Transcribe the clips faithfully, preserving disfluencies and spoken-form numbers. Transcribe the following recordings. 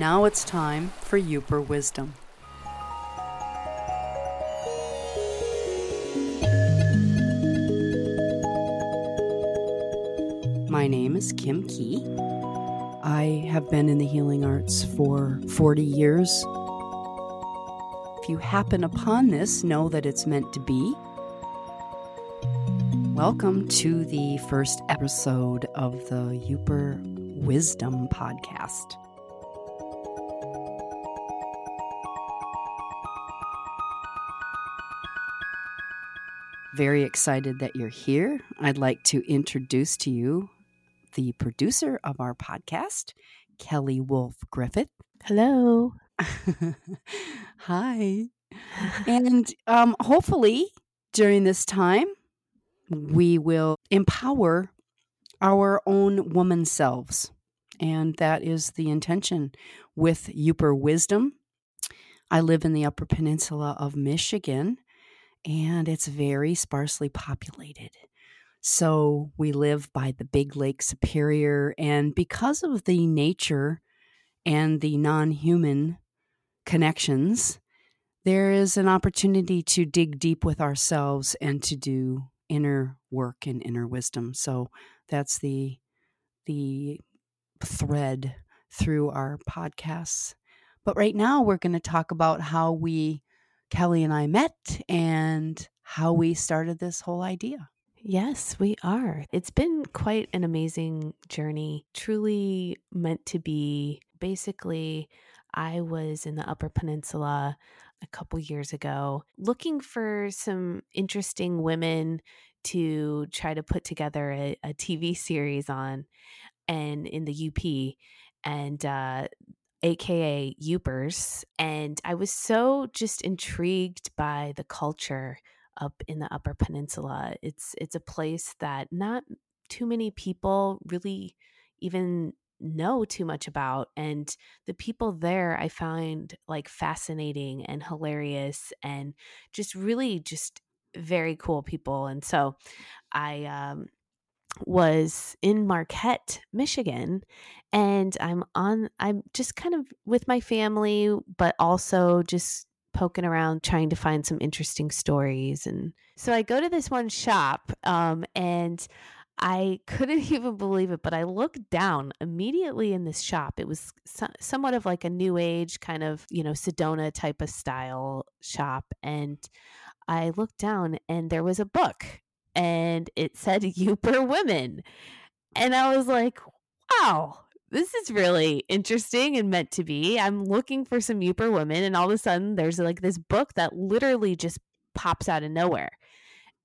Now it's time for Yooper Wisdom. My name is Kim Kee. I have been in the healing arts for forty years. If you happen upon this, know that it's meant to be. Welcome to the first episode of the Yooper Wisdom Podcast. Very excited that you're here. I'd like to introduce to you the producer of our podcast, Kelly Wolf Griffith. Hello. Hi. And um, hopefully during this time, we will empower our own woman selves. And that is the intention with Yooper Wisdom. I live in the Upper Peninsula of Michigan, and it's very sparsely populated. So we live by the big Lake Superior, and because of the nature and the non-human connections, there is an opportunity to dig deep with ourselves and to do inner work and inner wisdom. So that's the the thread through our podcasts. But right now we're going to talk about how we, Kelly and I, met and how we started this whole idea. Yes, we are. It's been quite an amazing journey, truly meant to be. Basically, I was in the Upper Peninsula a couple years ago looking for some interesting women to try to put together a, a T V series on, and in the U P, and uh, aka Yoopers. And I was so just intrigued by the culture up in the Upper Peninsula. It's it's a place that not too many people really even know too much about, and the people there I find like fascinating and hilarious and just really just very cool people. And so I um, was in Marquette, Michigan, and I'm on I'm just kind of with my family, but also just poking around trying to find some interesting stories. And so I go to this one shop, um, and I couldn't even believe it, but I looked down immediately in this shop. It was so- somewhat of like a new age kind of, you know, Sedona type of style shop. And I looked down and there was a book and it said Yooper Women. And I was like, wow, this is really interesting and meant to be. I'm looking for some Yooper women. And all of a sudden there's like this book that literally just pops out of nowhere.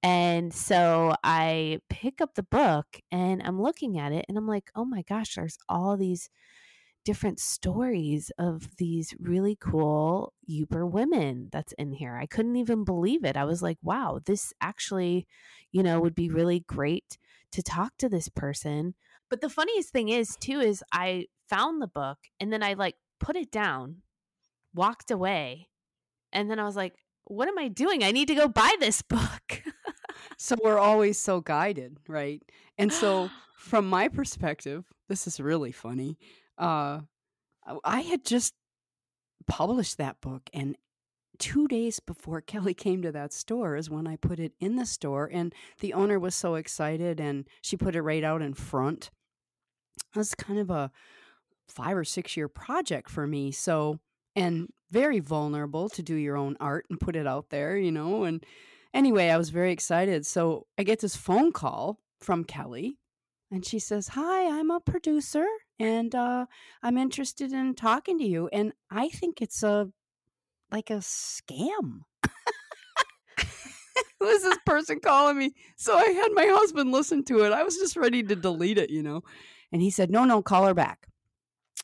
And so I pick up the book and I'm looking at it and I'm like, oh my gosh, there's all these different stories of these really cool Yooper women that's in here. I couldn't even believe it. I was like, wow, this actually, you know, would be really great to talk to this person. But the funniest thing is too, is I found the book and then I like put it down, walked away. And then I was like, what am I doing? I need to go buy this book. So we're always so guided, right? And so from my perspective, this is really funny. Uh, I had just published that book, and two days before Kelly came to that store is when I put it in the store, and the owner was so excited, and she put it right out in front. It was kind of a five or six year project for me, so and very vulnerable to do your own art and put it out there, you know, and anyway, I was very excited. So I get this phone call from Kelly, and she says, hi, I'm a producer, and uh, I'm interested in talking to you. And I think it's a like a scam. Who is this person calling me? So I had my husband listen to it. I was just ready to delete it, you know. And he said, no, no, call her back,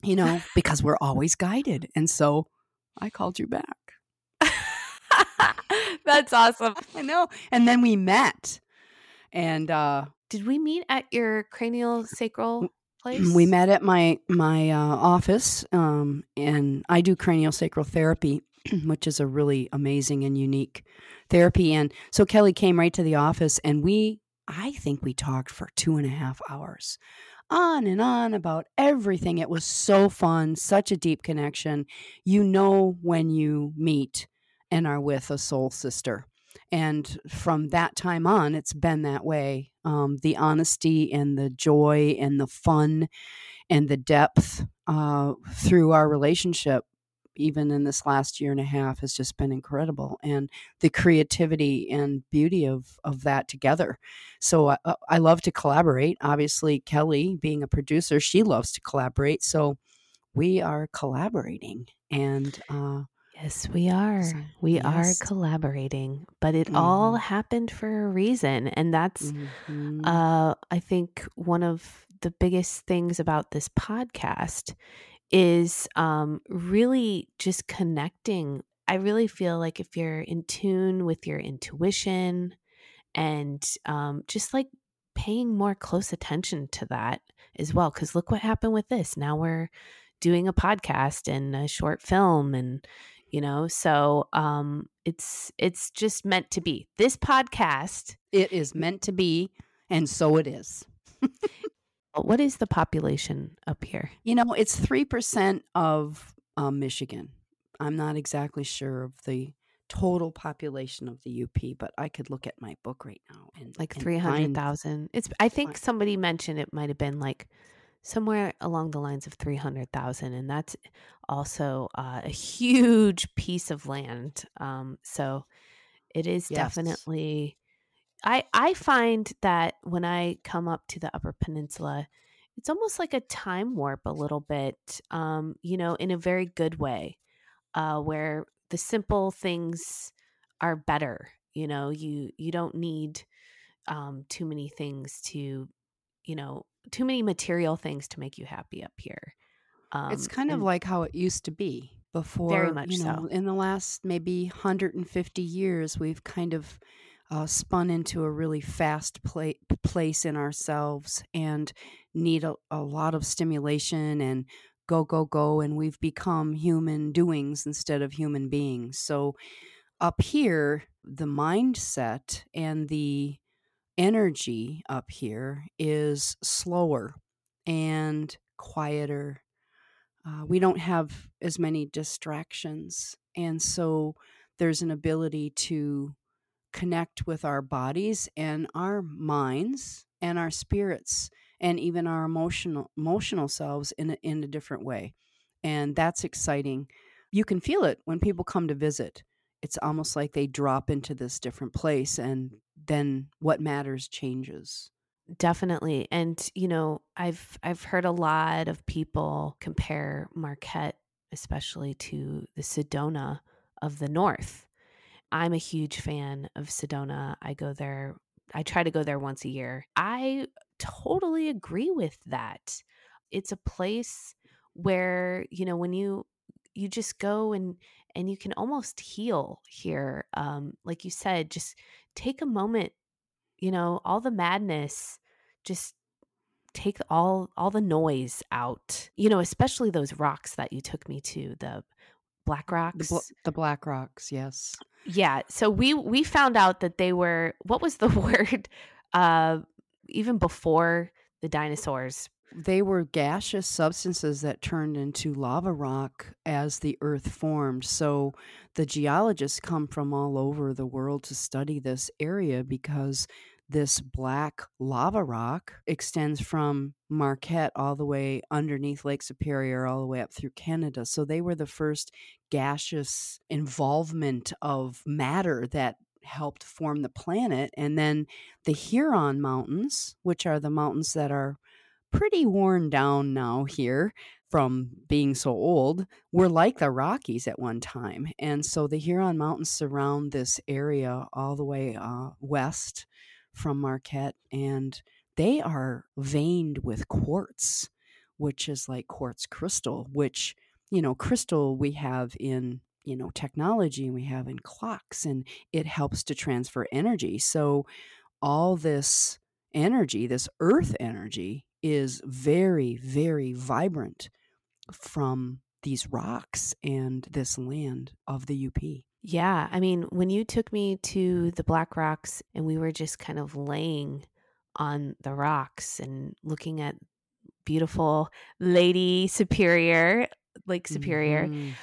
you know, because we're always guided. And so I called you back. That's awesome. I know. And then we met. And uh, did we meet at your cranial sacral place? We met at my my uh, office, um, and I do cranial sacral therapy, which is a really amazing and unique therapy. And so Kelly came right to the office, and we I think we talked for two and a half hours on and on about everything. It was so fun, such a deep connection. You know, when you meet and are with a soul sister. And from that time on, it's been that way. Um, the honesty and the joy and the fun and the depth uh, through our relationship, even in this last year and a half, has just been incredible. And the creativity and beauty of, of that together. So I, I love to collaborate. Obviously, Kelly, being a producer, she loves to collaborate. So we are collaborating. And uh, yes, we are. So, we yes. are collaborating. But it mm-hmm. all happened for a reason. And that's, mm-hmm. uh, I think, one of the biggest things about this podcast is um, really just connecting. I really feel like if you're in tune with your intuition and um, just like paying more close attention to that as well, because look what happened with this. Now we're doing a podcast and a short film and, you know, so um, it's it's just meant to be. This podcast. It is meant to be, and so it is. What is the population up here? You know, it's three percent of uh, Michigan. I'm not exactly sure of the total population of the U P, but I could look at my book right now. And like three hundred thousand. It's. I think somebody mentioned it might have been like somewhere along the lines of three hundred thousand. And that's also uh, a huge piece of land. Um, so it is yes. definitely... I, I find that when I come up to the Upper Peninsula, it's almost like a time warp a little bit, um, you know, in a very good way, uh, where the simple things are better. You know, you, you don't need um, too many things to, you know, too many material things to make you happy up here. Um, it's kind and- of like how it used to be before. Very much you know, so. In the last maybe one hundred fifty years, we've kind of... Uh, spun into a really fast pla- place in ourselves and need a, a lot of stimulation and go, go, go. And we've become human doings instead of human beings. So up here, the mindset and the energy up here is slower and quieter. Uh, we don't have as many distractions. And so there's an ability to connect with our bodies and our minds and our spirits and even our emotional emotional selves in a, in a different way. And that's exciting. You can feel it when people come to visit. It's almost like they drop into this different place and then what matters changes. Definitely. And, you know, I've I've heard a lot of people compare Marquette, especially to the Sedona of the North. I'm a huge fan of Sedona. I go there. I try to go there once a year. I totally agree with that. It's a place where, you know, when you you just go and and you can almost heal here. Um, like you said, just take a moment, you know, all the madness, just take all all the noise out. You know, especially those rocks that you took me to, the Black Rocks. The, bl- the Black Rocks, yes. Yeah. So we, we found out that they were, what was the word, uh, even before the dinosaurs? They were gaseous substances that turned into lava rock as the earth formed. So the geologists come from all over the world to study this area because this black lava rock extends from Marquette all the way underneath Lake Superior, all the way up through Canada. So they were the first gaseous involvement of matter that helped form the planet. And then the Huron Mountains, which are the mountains that are pretty worn down now here from being so old, were like the Rockies at one time. And so the Huron Mountains surround this area all the way uh, west from Marquette, and they are veined with quartz, which is like quartz crystal, which, you know, crystal we have in, you know, technology, we have in clocks, and it helps to transfer energy. So all this energy, this earth energy, is very, very vibrant from these rocks and this land of the U P. Yeah. I mean, when you took me to the Black Rocks and we were just kind of laying on the rocks and looking at beautiful Lady Superior, Lake Superior. Mm.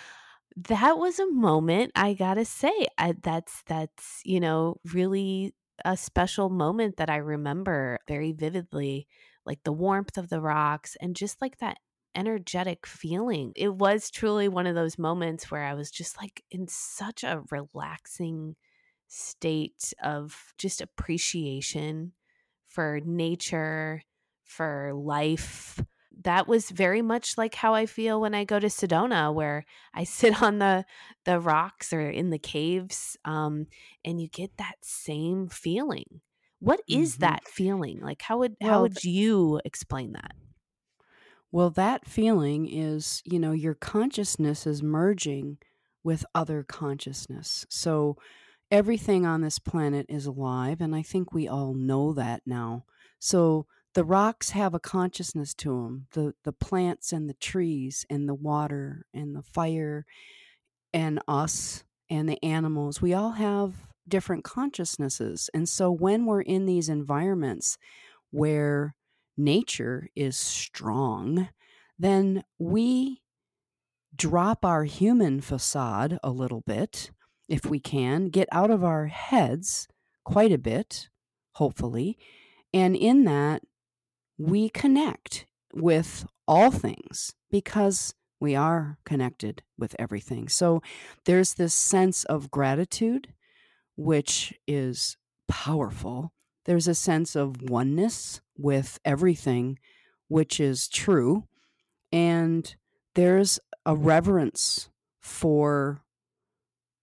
That was a moment, I gotta say, I, that's, that's, you know, really a special moment that I remember very vividly, like the warmth of the rocks and just like that energetic feeling. It was truly one of those moments where I was just like in such a relaxing state of just appreciation for nature, for life. That was very much like how I feel when I go to Sedona, where I sit on the the rocks or in the caves, um, and you get that same feeling. What is mm-hmm. that feeling? Like, how would well, how would you explain that? Well, that feeling is, you know, your consciousness is merging with other consciousness. So everything on this planet is alive, and I think we all know that now. So the rocks have a consciousness to them, the, the plants and the trees and the water and the fire and us and the animals. We all have different consciousnesses. And so when we're in these environments where nature is strong, then we drop our human facade a little bit, if we can, get out of our heads quite a bit, hopefully. And in that, we connect with all things because we are connected with everything. So there's this sense of gratitude, which is powerful. There's a sense of oneness with everything, which is true. And there's a reverence for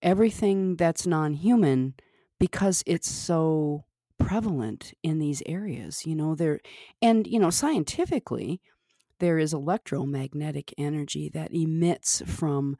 everything that's non-human because it's so prevalent in these areas, you know, there, and, you know, scientifically, there is electromagnetic energy that emits from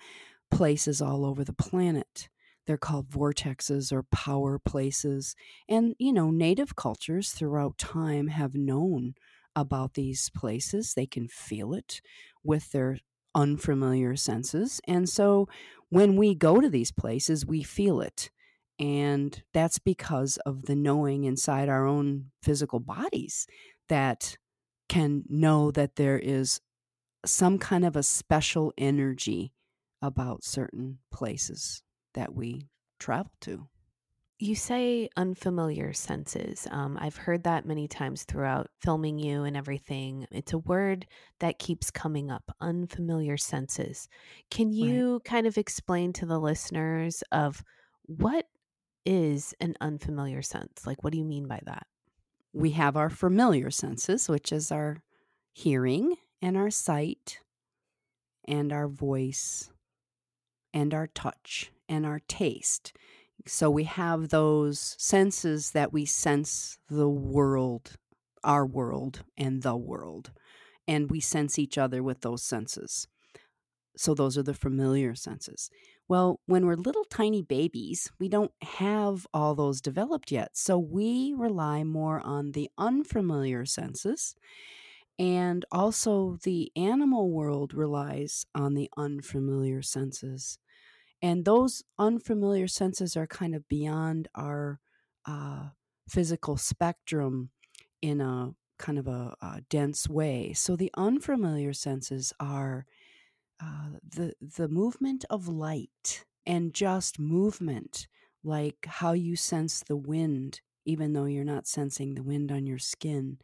places all over the planet. They're called vortexes or power places. And, you know, native cultures throughout time have known about these places. They can feel it with their unfamiliar senses. And so when we go to these places, we feel it. And that's because of the knowing inside our own physical bodies that can know that there is some kind of a special energy about certain places that we travel to. You say unfamiliar senses. Um, I've heard that many times throughout filming you and everything. It's a word that keeps coming up, unfamiliar senses. Can you right. kind of explain to the listeners of what is an unfamiliar sense? Like, what do you mean by that? We have our familiar senses, which is our hearing and our sight and our voice and our touch and our taste. So we have those senses that we sense the world, our world and the world, and we sense each other with those senses. So those are the familiar senses. Well, when we're little tiny babies, we don't have all those developed yet. So we rely more on the unfamiliar senses. And also the animal world relies on the unfamiliar senses. And those unfamiliar senses are kind of beyond our uh, physical spectrum in a kind of a, a dense way. So the unfamiliar senses are Uh, the the movement of light and just movement, like how you sense the wind, even though you're not sensing the wind on your skin,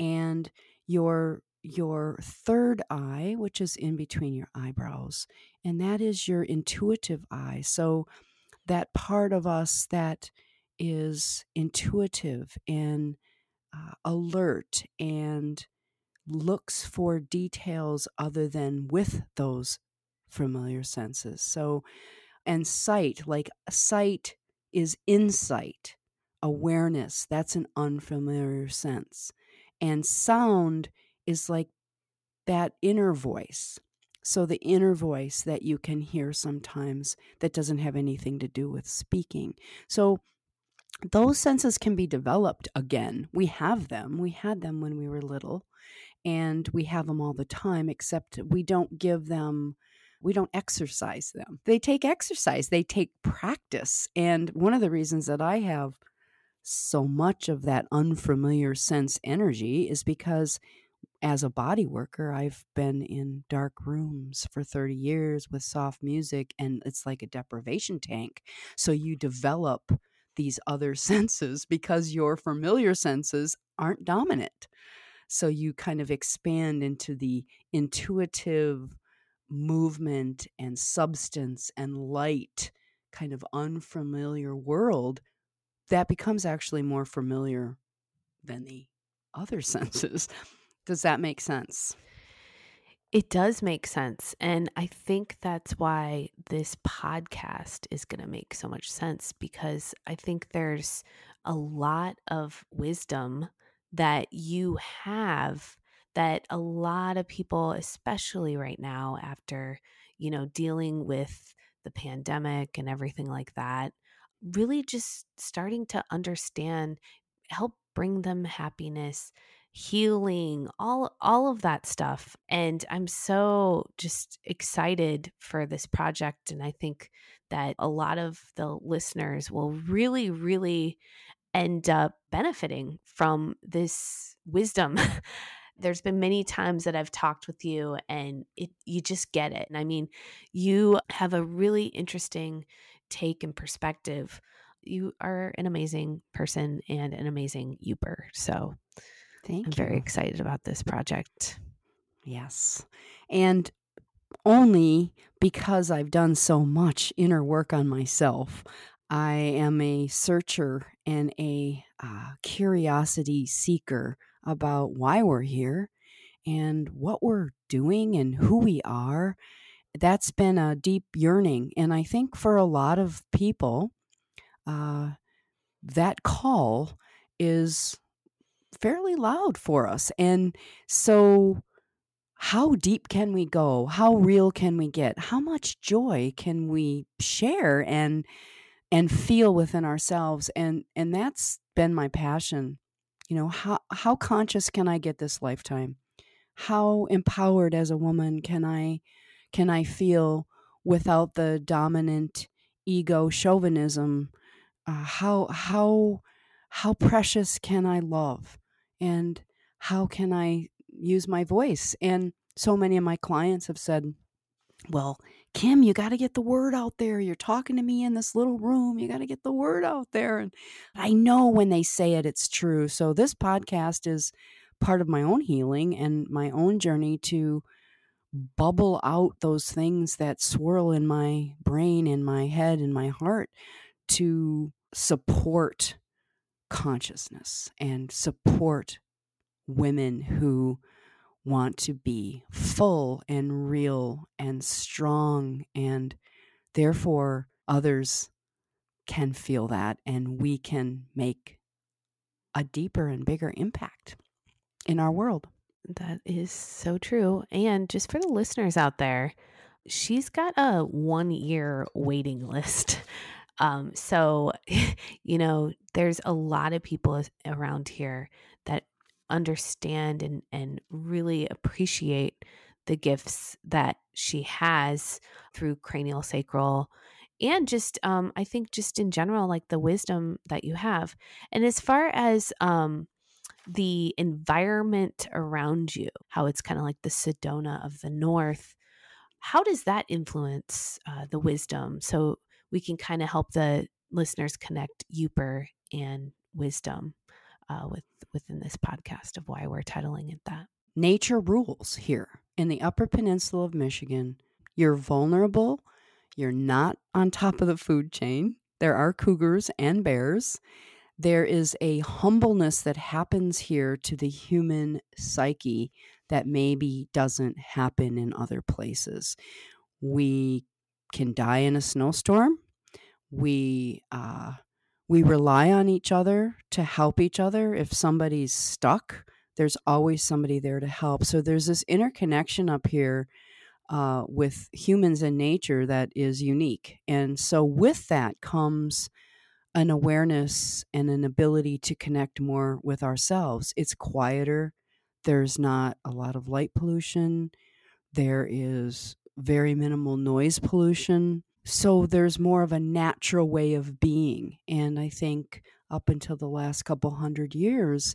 and your your third eye, which is in between your eyebrows, and that is your intuitive eye. So that part of us that is intuitive and uh, alert and looks for details other than with those familiar senses. So, and sight, like sight is insight, awareness, that's an unfamiliar sense. And sound is like that inner voice. So the inner voice that you can hear sometimes that doesn't have anything to do with speaking. So those senses can be developed again. We have them. We had them when we were little. And we have them all the time, except we don't give them, we don't exercise them. They take exercise, they take practice. And one of the reasons that I have so much of that unfamiliar sense energy is because as a body worker, I've been in dark rooms for thirty years with soft music, and it's like a deprivation tank. So you develop these other senses because your familiar senses aren't dominant. So you kind of expand into the intuitive movement and substance and light kind of unfamiliar world that becomes actually more familiar than the other senses. Does that make sense? It does make sense. And I think that's why this podcast is going to make so much sense, because I think there's a lot of wisdom that you have that a lot of people, especially right now after, you know, dealing with the pandemic and everything like that, really just starting to understand, help bring them happiness, healing, all all of that stuff. And I'm so just excited for this project. And I think that a lot of the listeners will really, really end up benefiting from this wisdom. There's been many times that I've talked with you and it, you just get it. And I mean, you have a really interesting take and perspective. You are an amazing person and an amazing Yooper. So Thank I'm you. very excited about this project. Yes. And only because I've done so much inner work on myself, I am a searcher and a uh, curiosity seeker about why we're here and what we're doing and who we are. That's been a deep yearning. And I think for a lot of people, uh, that call is fairly loud for us. And so how deep can we go? How real can we get? How much joy can we share and and feel within ourselves? And and that's been my passion. You know, how how conscious can I get this lifetime? How empowered as a woman can I can I feel without the dominant ego chauvinism? Uh, how how how precious can I love? And how can I use my voice? And so many of my clients have said, well, Kim, you got to get the word out there. You're talking to me in this little room. You got to get the word out there. And I know when they say it, it's true. So this podcast is part of my own healing and my own journey to bubble out those things that swirl in my brain, in my head, in my heart to support consciousness and support women who want to be full and real and strong, and therefore others can feel that and we can make a deeper and bigger impact in our world. That is so true. And just for the listeners out there, she's got a one-year waiting list. Um, so, you know, there's a lot of people around here that understand and, and really appreciate the gifts that she has through cranial sacral and just, um, I think just in general, like the wisdom that you have. And as far as, um, the environment around you, how it's kind of like the Sedona of the North, how does that influence uh, the wisdom? So we can kind of help the listeners connect Yooper and wisdom uh, with within this podcast of why we're titling it that. Nature rules here in the Upper Peninsula of Michigan. You're vulnerable. You're not on top of the food chain. There are cougars and bears. There is a humbleness that happens here to the human psyche that maybe doesn't happen in other places. We can die in a snowstorm. We uh, we rely on each other to help each other. If somebody's stuck, there's always somebody there to help. So there's this interconnection up here uh, with humans and nature that is unique. And so with that comes an awareness and an ability to connect more with ourselves. It's quieter. There's not a lot of light pollution. There is very minimal noise pollution. So there's more of a natural way of being. And I think up until the last couple hundred years,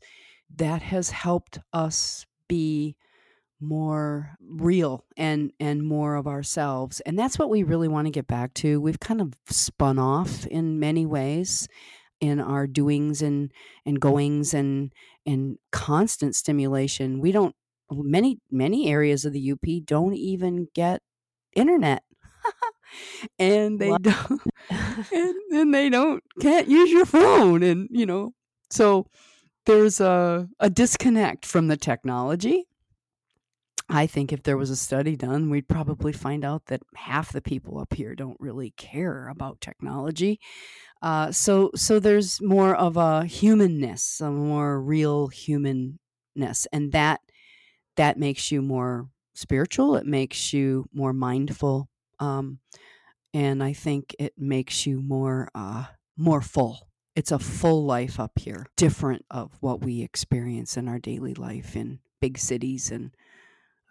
that has helped us be more real and and more of ourselves. And that's what we really want to get back to. We've kind of spun off in many ways in our doings and, and goings and and constant stimulation. We don't, many, many areas of the U P don't even get internet. And they wow. don't, and, and they don't, can't use your phone. And, you know, so there's a, a disconnect from the technology. I think if there was a study done, we'd probably find out that half the people up here don't really care about technology. Uh, so, so there's more of a humanness, a more real humanness. And that, that makes you more spiritual. It makes you more mindful. Um, and I think it makes you more, uh, more full. It's a full life up here, different of what we experience in our daily life in big cities and,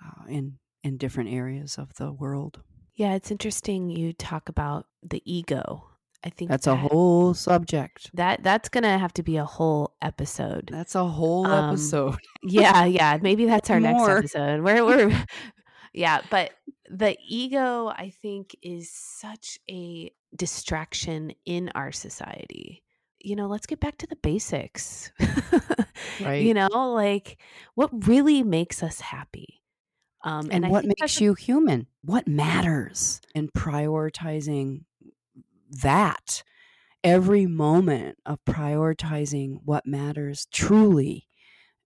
uh, in, in different areas of the world. Yeah. It's interesting. You talk about the ego. I think that's that, a whole subject that that's going to have to be a whole episode. That's a whole um, episode. yeah. Yeah. Maybe that's our more. next episode where we're, yeah, but the ego, I think, is such a distraction in our society. You know, let's get back to the basics. Right. You know, like what really makes us happy? Um, and, and what makes you human? What matters? And prioritizing that, every moment of prioritizing what matters truly.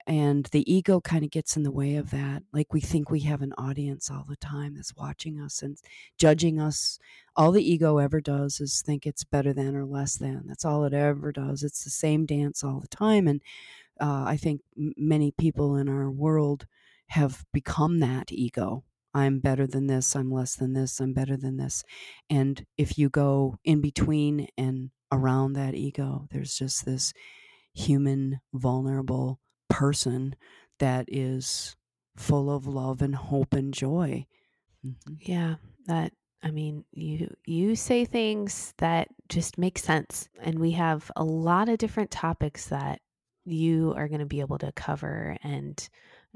And the ego kind of gets in the way of that. Like we think we have an audience all the time that's watching us and judging us. All the ego ever does is think it's better than or less than. That's all it ever does. It's the same dance all the time. And uh, I think m- many people in our world have become that ego. I'm better than this. I'm less than this. I'm better than this. And if you go in between and around that ego, there's just this human, vulnerable person that is full of love and hope and joy. Mm-hmm. Yeah, that I mean, you you say things that just make sense, and we have a lot of different topics that you are going to be able to cover. And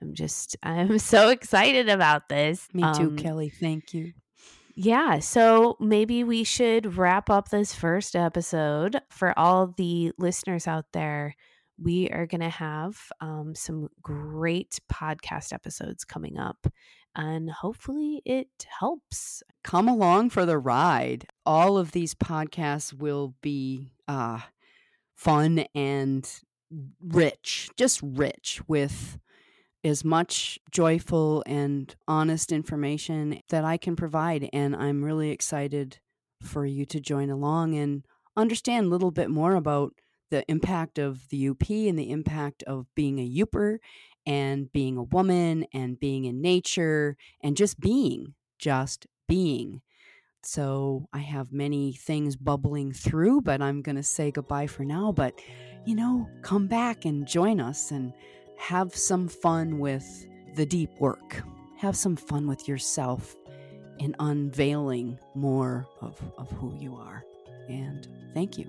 I'm just I'm so excited about this. Me too, um, Kelly. Thank you. Yeah. So maybe we should wrap up this first episode for all the listeners out there. We are going to have um, some great podcast episodes coming up, and hopefully it helps. Come along for the ride. All of these podcasts will be uh, fun and rich, just rich with as much joyful and honest information that I can provide. And I'm really excited for you to join along and understand a little bit more about the impact of the U P and the impact of being a Yooper and being a woman and being in nature and just being, just being. So I have many things bubbling through, but I'm going to say goodbye for now. But, you know, come back and join us and have some fun with the deep work. Have some fun with yourself in unveiling more of, of who you are. And thank you.